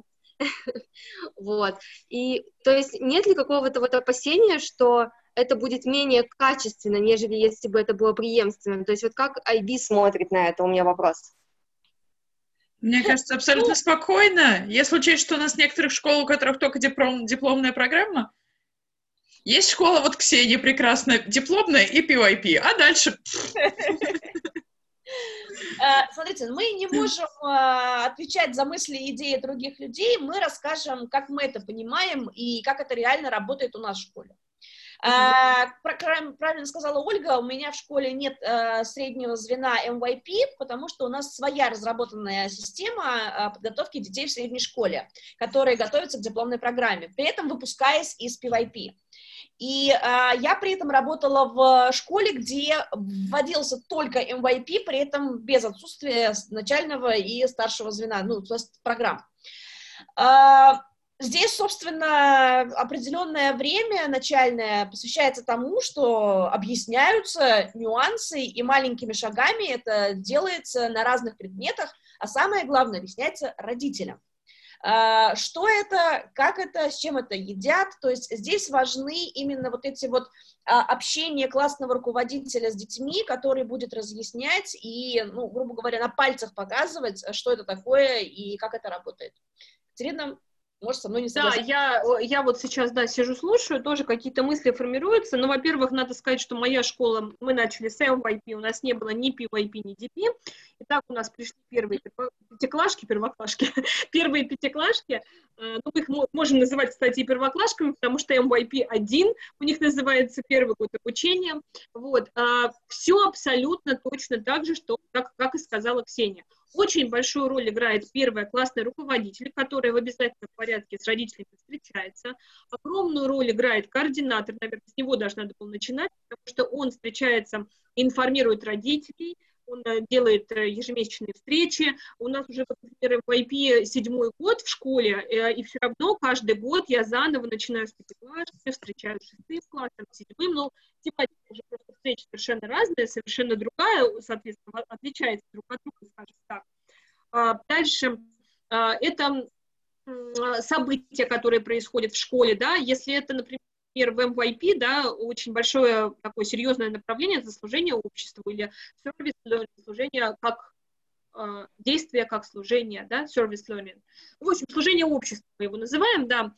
Вот. И, то есть, нет ли какого-то опасения, что это будет менее качественно, нежели если бы это было преемственно? То есть, как IB смотрит на это, у меня вопрос. Мне кажется, абсолютно спокойно. Если учесть, что у нас некоторых школ, у которых только дипломная программа, есть школа, Ксения прекрасная, дипломная и PYP, а дальше... Смотрите, мы не можем отвечать за мысли и идеи других людей, мы расскажем, как мы это понимаем и как это реально работает у нас в школе. Правильно сказала Ольга, у меня в школе нет среднего звена MYP, потому что у нас своя разработанная система подготовки детей в средней школе, которые готовятся к дипломной программе, при этом выпускаясь из PYP. И я при этом работала в школе, где вводился только MYP, при этом без отсутствия начального и старшего звена, то есть программ. Здесь, собственно, определенное время начальное посвящается тому, что объясняются нюансы, и маленькими шагами это делается на разных предметах, а самое главное, объясняется родителям. Что это, как это, с чем это едят, то есть здесь важны именно общение классного руководителя с детьми, который будет разъяснять и, грубо говоря, на пальцах показывать, что это такое и как это работает. Екатерина... Может, со мной не согласна. Да, я вот сейчас, да, сижу, слушаю, тоже какие-то мысли формируются. Но, во-первых, надо сказать, что моя школа, мы начали с MYP, у нас не было ни PYP, ни DP. И так у нас пришли первые пятиклашки. Ну, мы их можем называть, кстати, и первоклашками, потому что MYP-1 у них называется первый год обучения. Вот. Все абсолютно точно так же, что, как и сказала Ксения. Очень большую роль играет первый классный руководитель, который в обязательном порядке с родителями встречается. Огромную роль играет координатор, наверное, с него даже надо было начинать, потому что он встречается, информирует родителей, он делает ежемесячные встречи. У нас уже, например, MYP 7-й год в школе, и все равно каждый год я заново начинаю с пятиклассниками, встречаю с 6-м классом, с 7-м, но тематика уже просто встреч совершенно разная, совершенно другая, соответственно, отличается друг от друга, скажем так. Дальше это события, которые происходят в школе, да, если это, например, в MYP, да, очень большое такое серьезное направление — это служение обществу или service learning, служение как действие, как служение, да, service learning. В общем, служение обществу мы его называем, да.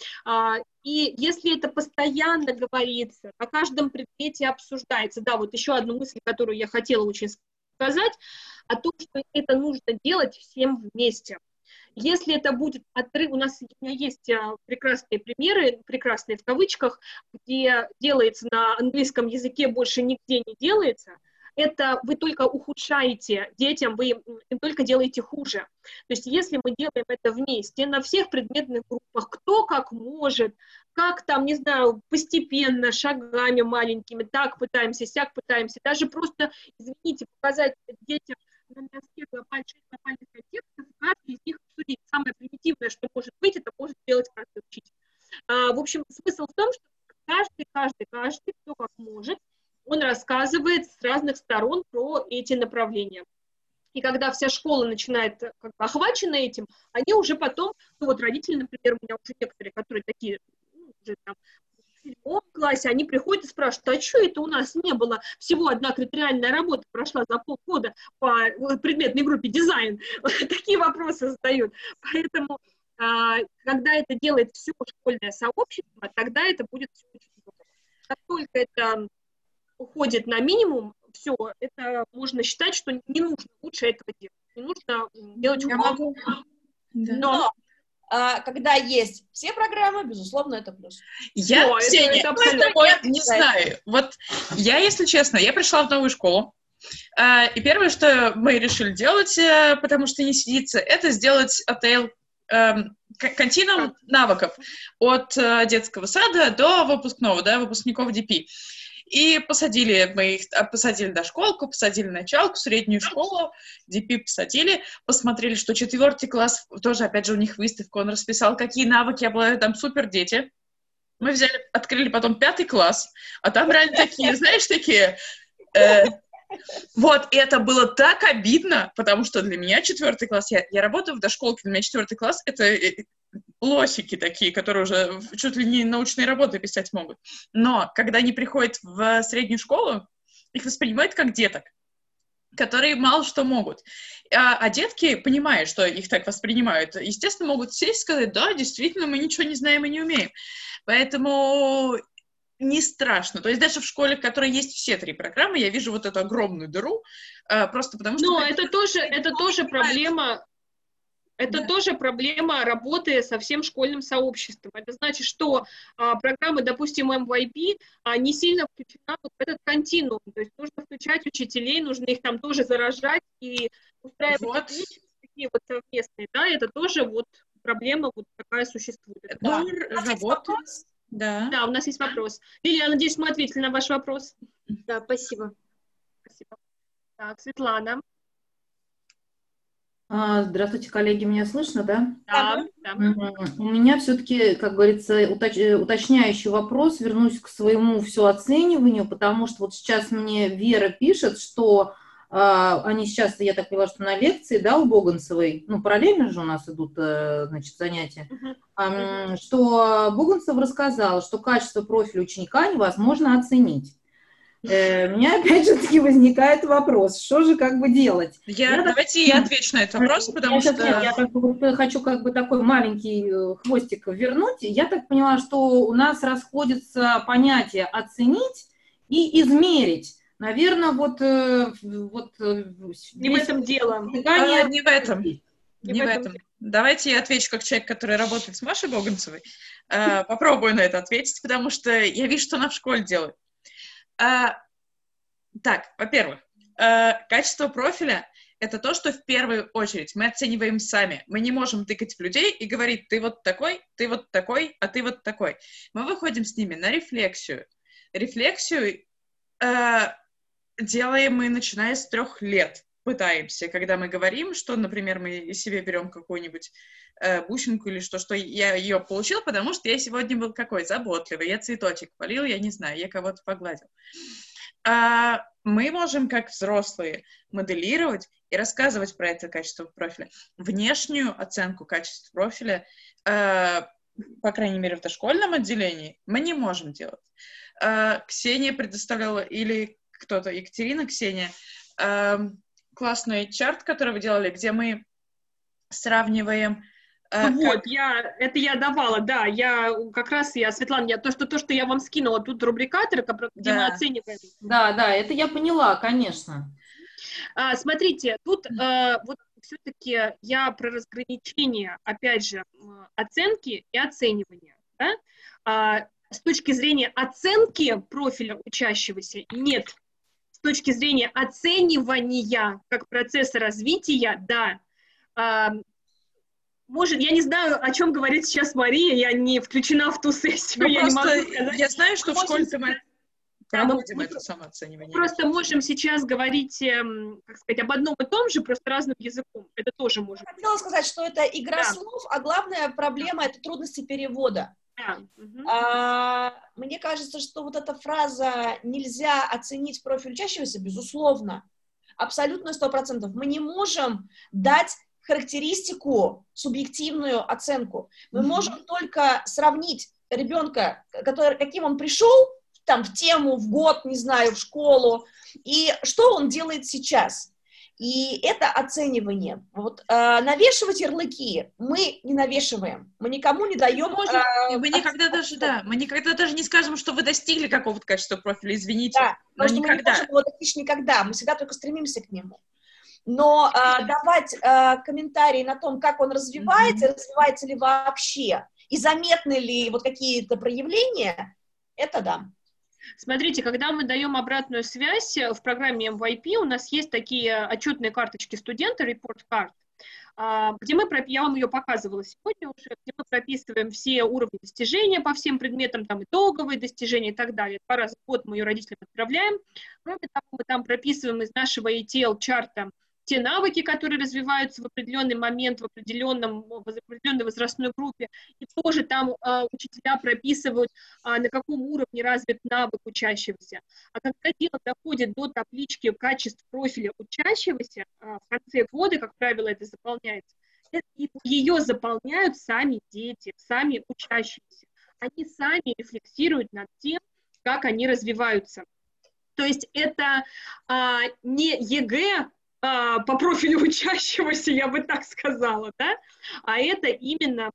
И если это постоянно говорится, о каждом предмете обсуждается, да, вот еще одну мысль, которую я хотела очень сказать, о том, что это нужно делать всем вместе. Если это будет отрыв, у меня есть прекрасные примеры, прекрасные в кавычках, где делается на английском языке, больше нигде не делается, это вы только ухудшаете детям, вы им только делаете хуже. То есть если мы делаем это вместе, на всех предметных группах, кто как может, как там, не знаю, постепенно, шагами маленькими, так пытаемся, сяк пытаемся, даже просто, извините, показать детям на доске глобальных контекстов, каждый из них обсудить. Самое примитивное, что может быть, это может делать каждый учитель. В общем, смысл в том, что каждый, кто как может, он рассказывает с разных сторон про эти направления. И когда вся школа начинает как бы охвачена этим, они уже потом, ну вот родители, например, у меня уже некоторые, которые такие, ну, уже там, в седьмом классе, они приходят и спрашивают, а что это у нас не было? Всего одна критериальная работа прошла за полгода по предметной группе дизайн. Такие вопросы задают. Поэтому, когда это делает все школьное сообщество, тогда это будет все очень здорово. Как только это уходит на минимум, все, это можно считать, что не нужно лучше этого делать. Не нужно делать много. Но когда есть все программы, безусловно, это плюс. Я, но, Ксения, это поэтому я не знаю. Вот я, если честно, я пришла в новую школу, и первое, что мы решили делать, потому что не сидится, это сделать отель континуум навыков от детского сада до выпускного, да, выпускников DP. И посадили мы их, посадили дошколку, посадили началку, среднюю школу, DP посадили, посмотрели, что 4-й класс, тоже, опять же, у них выставка, он расписал, какие навыки обладают там супер дети. Мы взяли, открыли потом 5-й класс, а там реально такие, знаешь, такие... Вот, и это было так обидно, потому что для меня 4-й класс, я работаю в дошколке, для меня 4-й класс — это лосики такие, которые уже чуть ли не научные работы писать могут. Но когда они приходят в среднюю школу, их воспринимают как деток, которые мало что могут. А детки, понимая, что их так воспринимают, естественно, могут сесть и сказать, да, действительно, мы ничего не знаем и не умеем. Поэтому не страшно. То есть даже в школе, в которой есть все 3 программы, я вижу вот эту огромную дыру, просто потому что... Но это тоже проблема... Это тоже проблема работы со всем школьным сообществом. Это значит, что программа, допустим, MYP, не сильно включена вот в этот континуум. То есть нужно включать учителей, нужно их там тоже заражать и устраивать вот такие вот совместные. Да, это тоже вот проблема вот такая существует. Да. Да, у нас есть вопрос. Лилия, я надеюсь, мы ответили на ваш вопрос. Да, спасибо. Так, Светлана. Здравствуйте, коллеги, меня слышно, да? Да. У меня все-таки, как говорится, уточняющий вопрос, вернусь к своему всеоцениванию, потому что вот сейчас мне Вера пишет, что они сейчас, я так понимаю, что на лекции, да, у Богинцевой, ну, параллельно же у нас идут, значит, занятия, что Богинцева рассказала, что качество профиля ученика невозможно оценить. у меня опять же таки возникает вопрос, что же как бы делать? Давайте я отвечу на этот вопрос, потому что... Я хочу как бы такой маленький хвостик вернуть. Я так поняла, что у нас расходятся понятия «оценить» и «измерить». Наверное, вот не в этом дело. Не в этом. Не в этом. Давайте я отвечу как человек, который работает с Машей Богинцевой. Попробую на это ответить, потому что я вижу, что она в школе делает. Так, во-первых, качество профиля — это то, что в первую очередь мы оцениваем сами. Мы не можем тыкать в людей и говорить ты вот такой, а ты вот такой». Мы выходим с ними на рефлексию. Рефлексию делаем мы, начиная с 3 лет. Пытаемся, когда мы говорим, что, например, мы себе берем какую-нибудь бусинку или что я ее получил, потому что я сегодня был какой? Заботливый, я цветочек полил, я не знаю, я кого-то погладил. Мы можем, как взрослые, моделировать и рассказывать про это качество профиля. Внешнюю оценку качества профиля, по крайней мере, в дошкольном отделении, мы не можем делать. Ксения предоставляла, или кто-то, Екатерина, Ксения, классный чарт, который вы делали, где мы сравниваем... Вот, это я давала, да, Светлана, то, что я вам скинула, тут рубрикатор, где мы оцениваем. Да, это я поняла, конечно. Смотрите, тут вот все-таки я про разграничение, опять же, оценки и оценивания, да? С точки зрения оценки профиля учащегося нет. С точки зрения оценивания как процесса развития, да. Может, я не знаю, о чем говорит сейчас Мария, я не включена в ту сессию, я не могу сказать. Я знаю, что в школе мы проводим это самооценивание. Просто можем сейчас говорить, как сказать, об одном и том же, просто разным языком. Это тоже можно. Я хотела сказать, что это игра слов, а главная проблема — это трудности перевода. Мне кажется, что вот эта фраза «нельзя оценить профиль учащегося», безусловно, абсолютно 100%. Мы не можем дать характеристику, субъективную оценку. Мы можем только сравнить ребенка, каким он пришел, там, в тему, в год, не знаю, в школу, и что он делает сейчас. И это оценивание. Вот, навешивать ярлыки мы не навешиваем. Мы никому не даем... мы никогда даже не скажем, что вы достигли какого-то качества профиля, извините. Да, потому что никогда. Мы не можем его достичь никогда. Мы всегда только стремимся к нему. Но давать комментарии на том, как он развивается, развивается ли вообще, и заметны ли вот какие-то проявления, это да. Смотрите, когда мы даем обратную связь в программе MYP, у нас есть такие отчетные карточки студента, report card, где мы, я вам ее показывала сегодня уже, где мы прописываем все уровни достижения по всем предметам, там итоговые достижения и так далее. 2 раза в год мы ее родителям отправляем. Кроме того, мы там прописываем из нашего ETL-чарта те навыки, которые развиваются в определенный момент, в определенной возрастной группе, и тоже там учителя прописывают, на каком уровне развит навык учащегося. А когда дело доходит до таблички качеств профиля учащегося, в конце года, как правило, это заполняется, и ее заполняют сами дети, сами учащиеся. Они сами рефлексируют над тем, как они развиваются. То есть это не ЕГЭ, по профилю учащегося, я бы так сказала, да, а это именно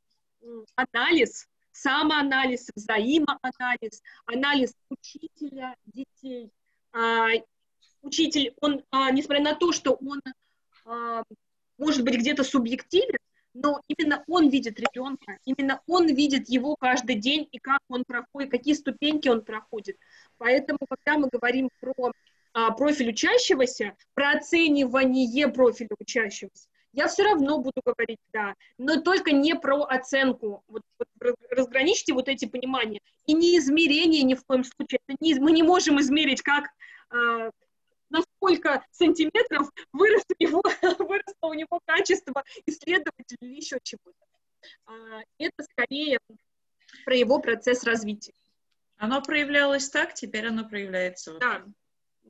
анализ, самоанализ, взаимоанализ, анализ учителя, детей. Учитель, он, несмотря на то, что он может быть где-то субъективен, но именно он видит ребенка, именно он видит его каждый день и как он проходит, какие ступеньки он проходит. Поэтому, когда мы говорим про профиль учащегося, про оценивание профиля учащегося, я все равно буду говорить «да», но только не про оценку. Вот, разграничьте вот эти понимания. И не измерение ни в коем случае. Мы не можем измерить, как, на сколько сантиметров выросло у него качество исследователя или еще чего-то. Это скорее про его процесс развития. Оно проявлялось так, теперь оно проявляется вот так.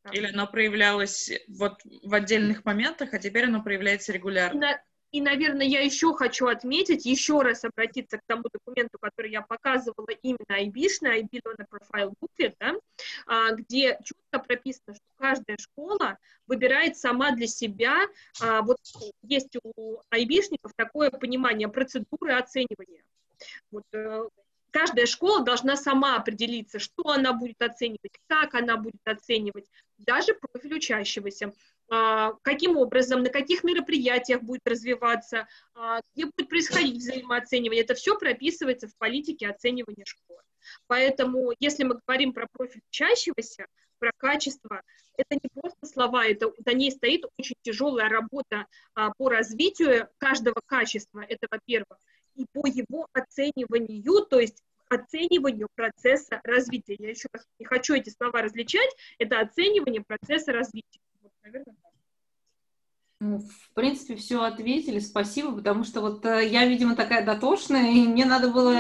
Да. Или оно проявлялось вот в отдельных моментах, а теперь оно проявляется регулярно. И, наверное, я еще хочу отметить, еще раз обратиться к тому документу, который я показывала, именно IB-шный, IB Learner Profile Booklet, да, где четко прописано, что каждая школа выбирает сама для себя, вот есть у IB-шников такое понимание процедуры оценивания. Вот, каждая школа должна сама определиться, что она будет оценивать, как она будет оценивать, даже профиль учащегося, каким образом, на каких мероприятиях будет развиваться, где будет происходить взаимооценивание. Это все прописывается в политике оценивания школы. Поэтому, если мы говорим про профиль учащегося, про качество, это не просто слова, это за ней стоит очень тяжелая работа по развитию каждого качества, это во-первых. И по его оцениванию, то есть оцениванию процесса развития. Я еще раз не хочу эти слова различать, это оценивание процесса развития. Вот, наверное, так. Ну, в принципе, все ответили, спасибо, потому что вот я, видимо, такая дотошная, и мне надо было...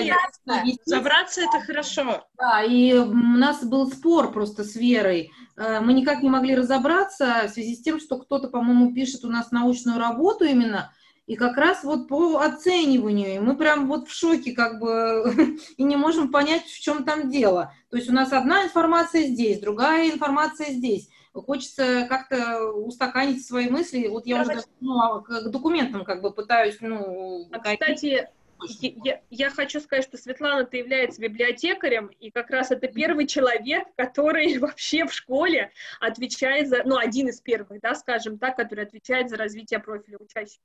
Собраться — это хорошо. Да, и у нас был спор просто с Верой. Мы никак не могли разобраться в связи с тем, что кто-то, по-моему, пишет у нас научную работу именно, и как раз вот по оцениванию, и мы прям вот в шоке как бы и не можем понять, в чем там дело. То есть у нас одна информация здесь, другая информация здесь. Хочется как-то устаканить свои мысли. Вот я уже к документам как бы пытаюсь... Ну, кстати, я хочу сказать, что Светлана-то является библиотекарем, и как раз это первый человек, который вообще в школе отвечает за... Ну, один из первых, да, скажем так, который отвечает за развитие профиля учащихся.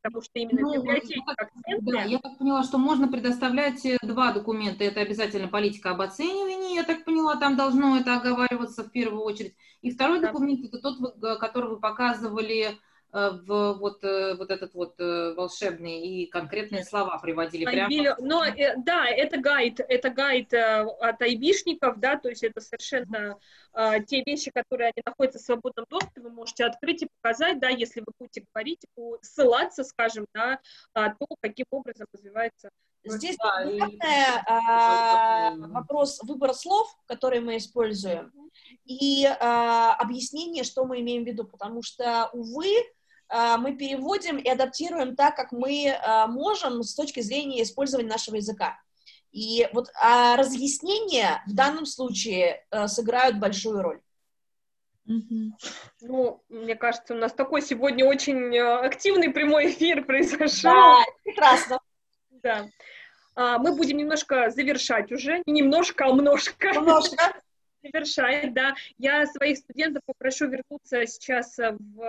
Потому что именно библиотеки, как центр... Да, я так поняла, что можно предоставлять два документа. Это обязательно политика об оценивании, я так поняла, там должно это оговариваться в первую очередь. И второй документ — это тот, который вы показывали... в вот этот вот волшебный, и конкретные слова приводили. Прямо. Но, да, это гайд от айбишников, да, то есть это совершенно те вещи, которые они находятся в свободном доступе, вы можете открыть и показать, да, если вы будете говорить, ссылаться, скажем, на то, каким образом развивается. Здесь, да, главное, вопрос выбора слов, которые мы используем, и объяснение, что мы имеем в виду, потому что, увы, мы переводим и адаптируем так, как мы можем с точки зрения использования нашего языка. И вот разъяснения в данном случае сыграют большую роль. Угу. Ну, мне кажется, у нас такой сегодня очень активный прямой эфир произошел. Да, прекрасно. Да. Мы будем немножко завершать уже, не немножко, а множко. Завершать, да. Я своих студентов попрошу вернуться сейчас в